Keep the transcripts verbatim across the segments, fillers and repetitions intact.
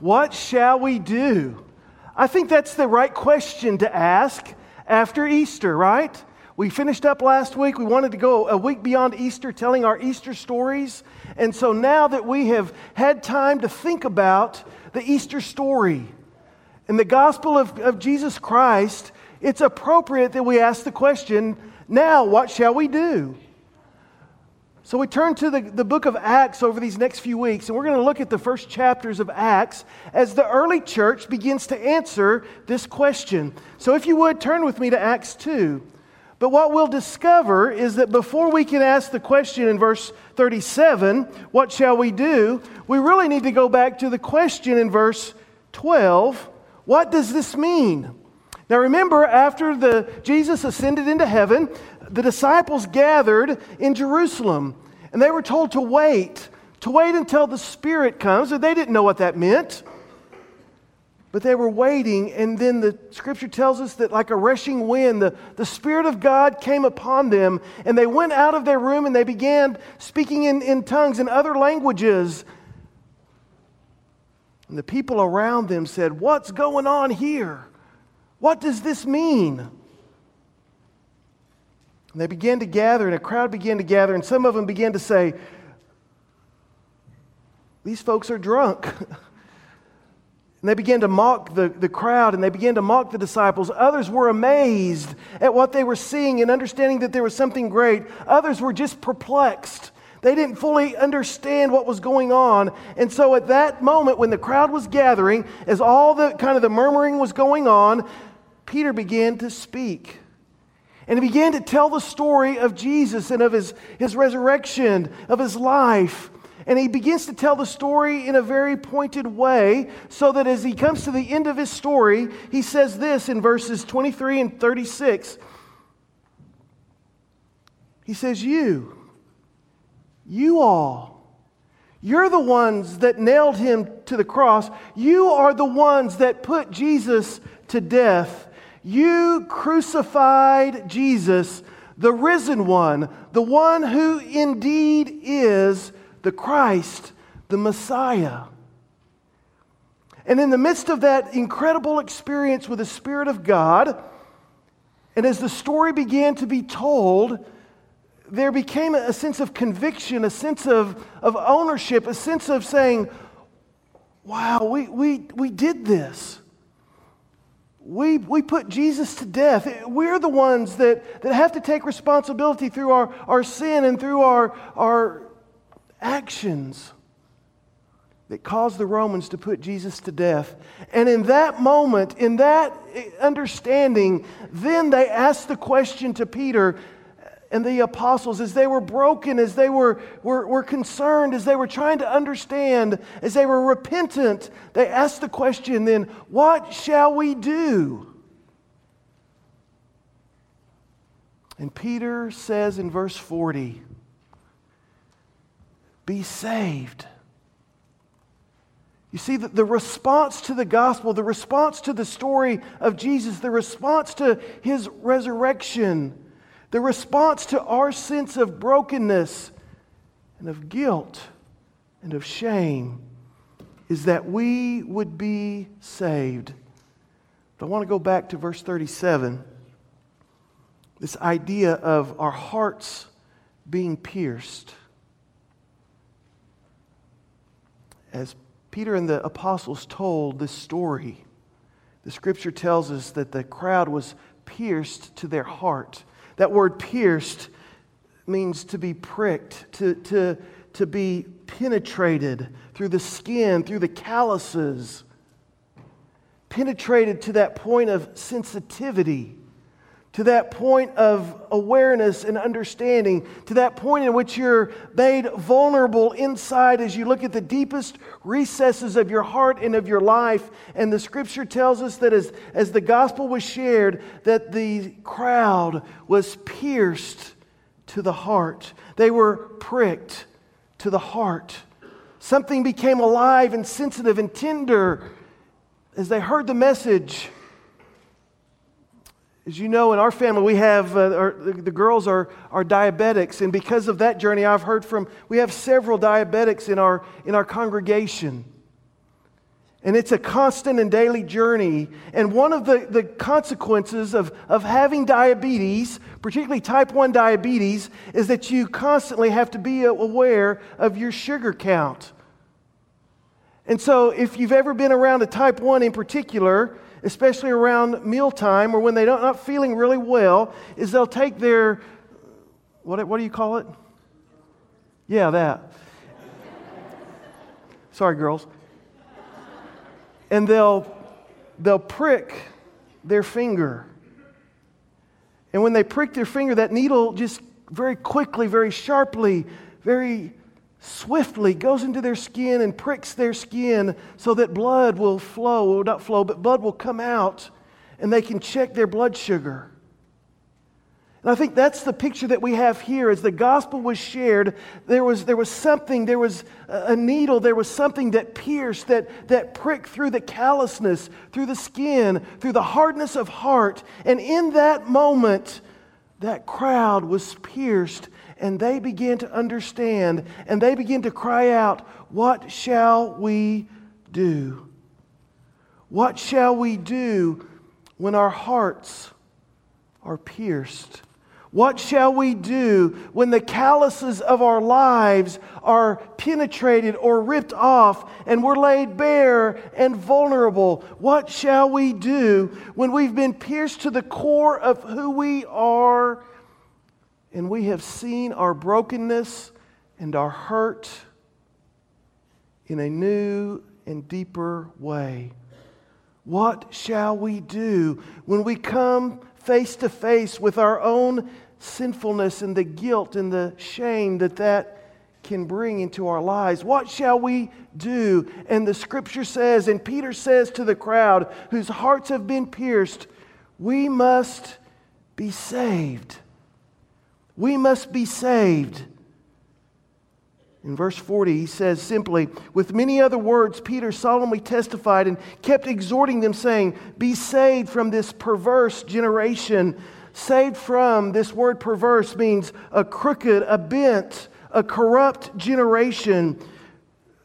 What shall we do? I think that's the right question to ask after Easter, right? We finished up last week. We wanted to go a week beyond Easter telling our Easter stories. And so now that we have had time to think about the Easter story and the gospel of, of Jesus Christ, it's appropriate that we ask the question, now what shall we do? So we turn to the, the book of Acts over these next few weeks, and we're going to look at the first chapters of Acts as the early church begins to answer this question. So if you would, turn with me to Acts two. But what we'll discover is that before we can ask the question in verse thirty-seven, what shall we do? We really need to go back to the question in verse twelve, what does this mean? Now remember, after the Jesus ascended into heaven, the disciples gathered in Jerusalem, and they were told to wait, to wait until the Spirit comes, and they didn't know what that meant. But they were waiting, and then the Scripture tells us that like a rushing wind, the, the Spirit of God came upon them, and they went out of their room, and they began speaking in, in tongues and other languages. And the people around them said, "What's going on here? What does this mean?" And they began to gather, and a crowd began to gather, and some of them began to say, "These folks are drunk." And they began to mock the, the crowd, and they began to mock the disciples. Others were amazed at what they were seeing and understanding that there was something great. Others were just perplexed. They didn't fully understand what was going on. And so at that moment when the crowd was gathering, as all the kind of the murmuring was going on, Peter began to speak. And he began to tell the story of Jesus and of his, his resurrection, of his life. And he begins to tell the story in a very pointed way so that as he comes to the end of his story, he says this in verses twenty-three and thirty-six. He says, you, you all, you're the ones that nailed him to the cross. You are the ones that put Jesus to death. You crucified Jesus, the risen one, the one who indeed is the Christ, the Messiah. And in the midst of that incredible experience with the Spirit of God, and as the story began to be told, there became a sense of conviction, a sense of, of ownership, a sense of saying, wow, we we we did this. We we put Jesus to death. We're the ones that, that have to take responsibility through our, our sin and through our our actions that caused the Romans to put Jesus to death. And in that moment, in that understanding, then they asked the question to Peter and the apostles as they were broken, as they were, were, were concerned, as they were trying to understand, as they were repentant, they asked the question then, what shall we do? And Peter says in verse forty, be saved. You see, the, the response to the gospel, the response to the story of Jesus, the response to his resurrection, the response to our sense of brokenness and of guilt and of shame is that we would be saved. But I want to go back to verse thirty-seven, this idea of our hearts being pierced. As Peter and the apostles told this story, the Scripture tells us that the crowd was pierced to their heart. That word pierced means to be pricked, to, to, to be penetrated through the skin, through the calluses, penetrated to that point of sensitivity, to that point of awareness and understanding, to that point in which you're made vulnerable inside as you look at the deepest recesses of your heart and of your life. And the Scripture tells us that as, as the gospel was shared, that the crowd was pierced to the heart. They were pricked to the heart. Something became alive and sensitive and tender as they heard the message. As you know, in our family, we have, uh, our, the girls are, are diabetics, and because of that journey, I've heard from, we have several diabetics in our in our congregation. And it's a constant and daily journey. And one of the, the consequences of, of having diabetes, particularly type one diabetes, is that you constantly have to be aware of your sugar count. And so if you've ever been around a type one in particular, especially around mealtime or when they're not feeling really well, is they'll take their, what, what do you call it? Yeah, that. Sorry, girls. And they'll they'll prick their finger. And when they prick their finger, that needle just very quickly, very sharply, very swiftly goes into their skin and pricks their skin so that blood will flow, not flow, but blood will come out, and they can check their blood sugar. And I think that's the picture that we have here. As the gospel was shared, there was, there was something, there was a needle, there was something that pierced, that, that pricked through the callousness, through the skin, through the hardness of heart. And in that moment, that crowd was pierced, and they began to understand, and they began to cry out, "What shall we do? What shall we do when our hearts are pierced? What shall we do when the calluses of our lives are penetrated or ripped off and we're laid bare and vulnerable? What shall we do when we've been pierced to the core of who we are and we have seen our brokenness and our hurt in a new and deeper way? What shall we do when we come face to face with our own sinfulness and the guilt and the shame that that can bring into our lives? What shall we do?" And the scripture says, and Peter says to the crowd whose hearts have been pierced, we must be saved. We must be saved. In verse forty, he says simply, "With many other words, Peter solemnly testified and kept exhorting them, saying, 'Be saved from this perverse generation.'" Saved from, this word perverse means a crooked, a bent, a corrupt generation.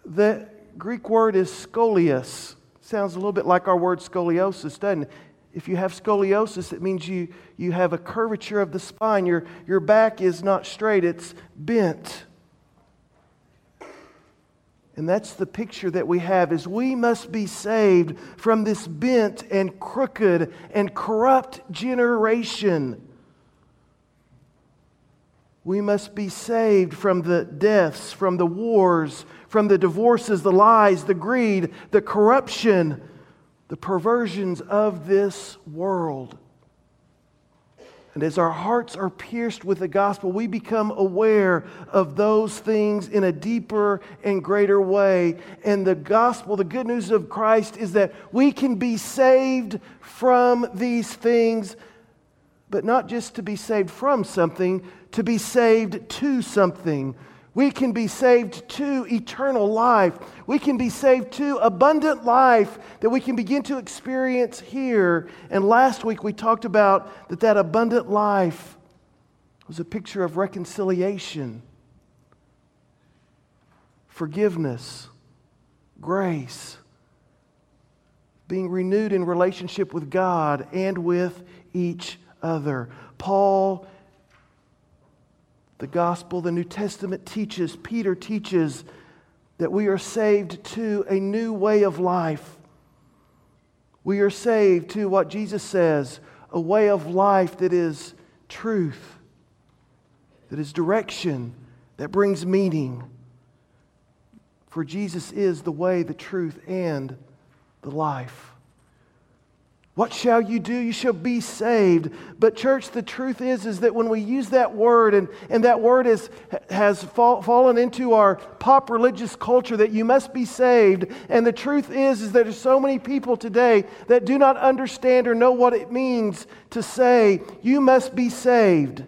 The Greek word is scolios. Sounds a little bit like our word scoliosis, doesn't it? If you have scoliosis, it means you, you have a curvature of the spine. Your, your back is not straight, it's bent. And that's the picture that we have, is we must be saved from this bent and crooked and corrupt generation. We must be saved from the deaths, from the wars, from the divorces, the lies, the greed, the corruption, the perversions of this world. And as our hearts are pierced with the gospel, we become aware of those things in a deeper and greater way. And the gospel, the good news of Christ, is that we can be saved from these things, but not just to be saved from something, to be saved to something. We can be saved to eternal life. We can be saved to abundant life that we can begin to experience here. And last week we talked about that that abundant life was a picture of reconciliation, forgiveness, grace, being renewed in relationship with God and with each other. Paul The gospel, the New Testament teaches, Peter teaches that we are saved to a new way of life. We are saved to what Jesus says, a way of life that is truth, that is direction, that brings meaning. For Jesus is the way, the truth, and the life. What shall you do? You shall be saved. But church, the truth is, is that when we use that word, and, and that word is, has fall, fallen into our pop religious culture, that you must be saved. And the truth is, is that there's so many people today that do not understand or know what it means to say, you must be saved.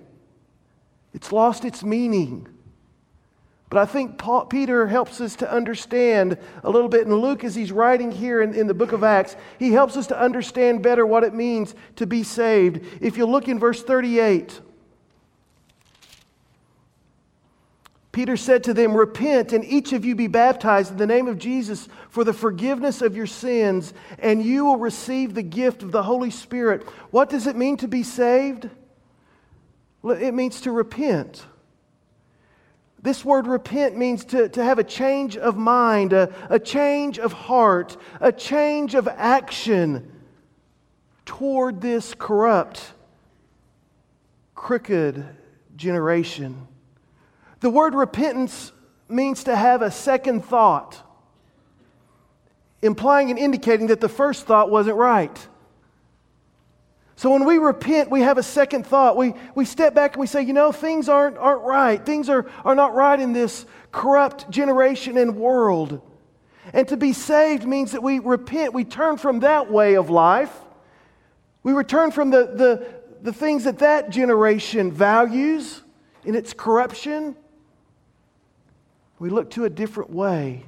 It's lost its meaning. But I think Paul, Peter helps us to understand a little bit. And Luke, as he's writing here in, in the book of Acts, he helps us to understand better what it means to be saved. If you look in verse thirty-eight, Peter said to them, "Repent and each of you be baptized in the name of Jesus for the forgiveness of your sins, and you will receive the gift of the Holy Spirit." What does it mean to be saved? It means to repent. This word repent means to, to have a change of mind, a, a change of heart, a change of action toward this corrupt, crooked generation. The word repentance means to have a second thought, implying and indicating that the first thought wasn't right. So when we repent, we have a second thought. We, we step back and we say, you know, things aren't, aren't right. Things are, are not right in this corrupt generation and world. And to be saved means that we repent. We turn from that way of life. We return from the, the, the things that that generation values in its corruption. We look to a different way.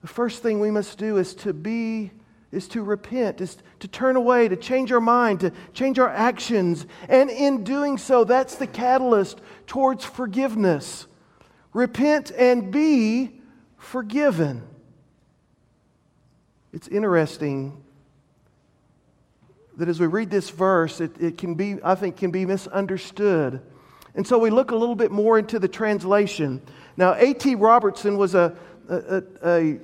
The first thing we must do is to be, is to repent, is to turn away, to change our mind, to change our actions. And in doing so, that's the catalyst towards forgiveness. Repent and be forgiven. It's interesting that as we read this verse, it, it can be, I think, can be misunderstood. And so we look a little bit more into the translation. Now, A T Robertson was a, a, a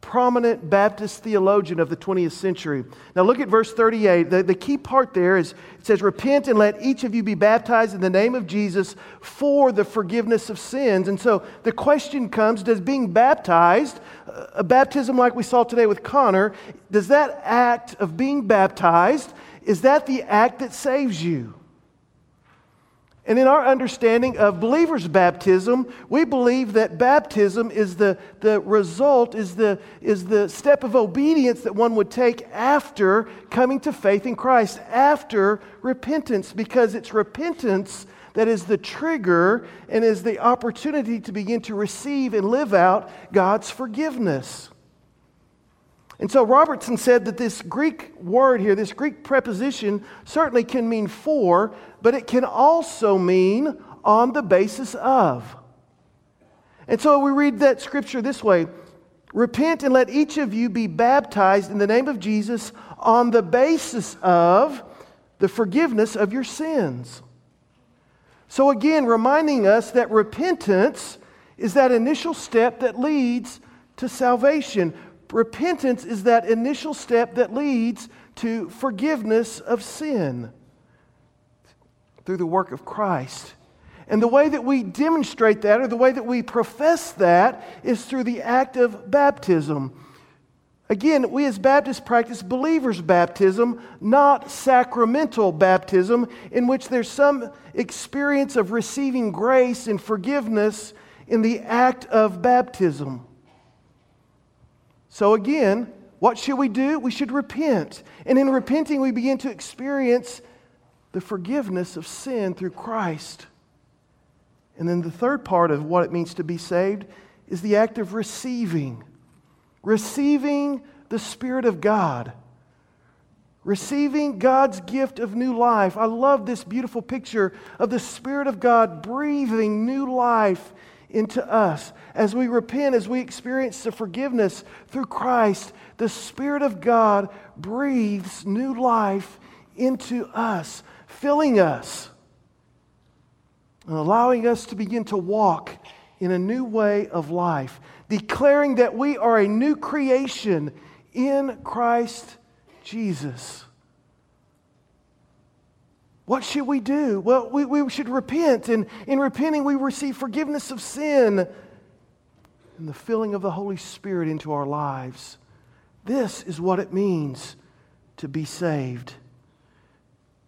prominent Baptist theologian of the twentieth century. Now, look at verse thirty-eight. The, the key part there is, it says, "Repent and let each of you be baptized in the name of Jesus for the forgiveness of sins." And so the question comes, does being baptized, a baptism like we saw today with Connor, does that act of being baptized, is that the act that saves you? And in our understanding of believers' baptism, we believe that baptism is the, the result, is the, is the step of obedience that one would take after coming to faith in Christ, after repentance, because it's repentance that is the trigger and is the opportunity to begin to receive and live out God's forgiveness. And so Robertson said that this Greek word here, this Greek preposition, certainly can mean for, but it can also mean on the basis of. And so we read that scripture this way: "Repent and let each of you be baptized in the name of Jesus on the basis of the forgiveness of your sins." So again, reminding us that repentance is that initial step that leads to salvation. Repentance is that initial step that leads to forgiveness of sin through the work of Christ. And the way that we demonstrate that, or the way that we profess that, is through the act of baptism. Again, we as Baptists practice believers' baptism, not sacramental baptism, in which there's some experience of receiving grace and forgiveness in the act of baptism. So again, what should we do? We should repent. And in repenting, we begin to experience the forgiveness of sin through Christ. And then the third part of what it means to be saved is the act of receiving. Receiving the Spirit of God. Receiving God's gift of new life. I love this beautiful picture of the Spirit of God breathing new life into us. As we repent, as we experience the forgiveness through Christ, the Spirit of God breathes new life into us, filling us and allowing us to begin to walk in a new way of life, declaring that we are a new creation in Christ Jesus. What should we do? Well, we, we should repent, and in repenting we receive forgiveness of sin and the filling of the Holy Spirit into our lives. This is what it means to be saved.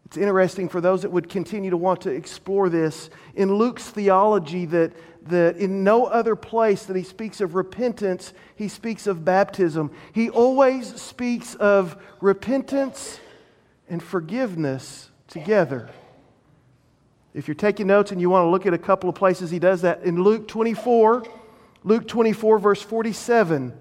It's interesting for those that would continue to want to explore this, in Luke's theology that, that in no other place that he speaks of repentance, he speaks of baptism. He always speaks of repentance and forgiveness together. If you're taking notes and you want to look at a couple of places he does that, in Luke twenty-four, Luke twenty-four verse forty-seven,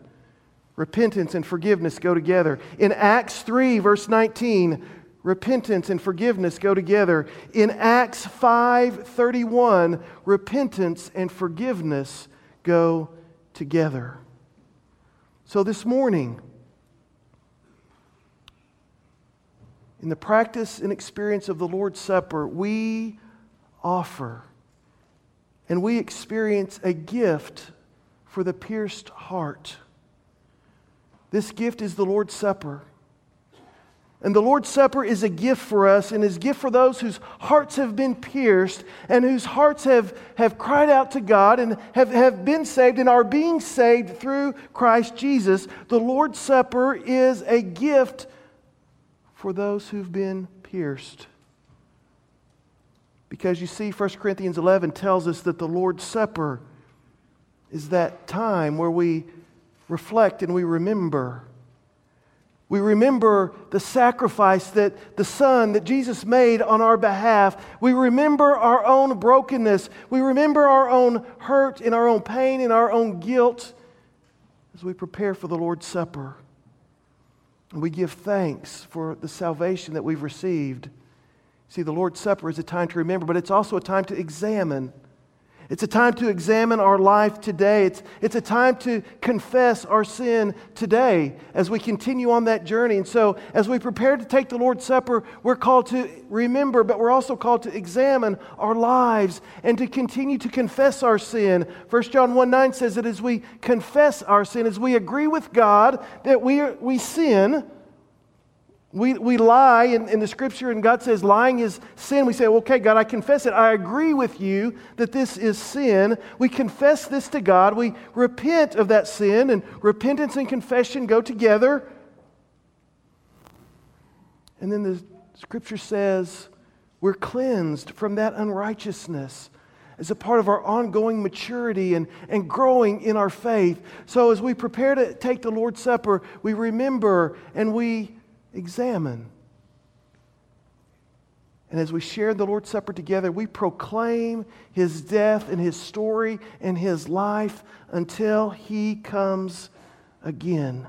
repentance and forgiveness go together. In Acts three verse nineteen, repentance and forgiveness go together. In Acts five thirty-one, repentance and forgiveness go together. So this morning, in the practice and experience of the Lord's Supper, we offer and we experience a gift for the pierced heart. This gift is the Lord's Supper. And the Lord's Supper is a gift for us and is a gift for those whose hearts have been pierced and whose hearts have, have cried out to God and have, have been saved and are being saved through Christ Jesus. The Lord's Supper is a gift for those who've been pierced. Because you see, First Corinthians eleven tells us that the Lord's Supper is that time where we reflect and we remember. We remember the sacrifice that the Son, that Jesus made on our behalf. We remember our own brokenness. We remember our own hurt and our own pain and our own guilt as we prepare for the Lord's Supper. And we give thanks for the salvation that we've received. See, the Lord's Supper is a time to remember, but it's also a time to examine. It's a time to examine our life today. It's, it's a time to confess our sin today as we continue on that journey. And so as we prepare to take the Lord's Supper, we're called to remember, but we're also called to examine our lives and to continue to confess our sin. First John one nine says that as we confess our sin, as we agree with God that we are, we sin, We we lie in, in the Scripture, and God says lying is sin. We say, okay, God, I confess it. I agree with you that this is sin. We confess this to God. We repent of that sin, and repentance and confession go together. And then the Scripture says we're cleansed from that unrighteousness as a part of our ongoing maturity and, and growing in our faith. So as we prepare to take the Lord's Supper, we remember and we examine. And as we share the Lord's Supper together, we proclaim His death and His story and His life until He comes again.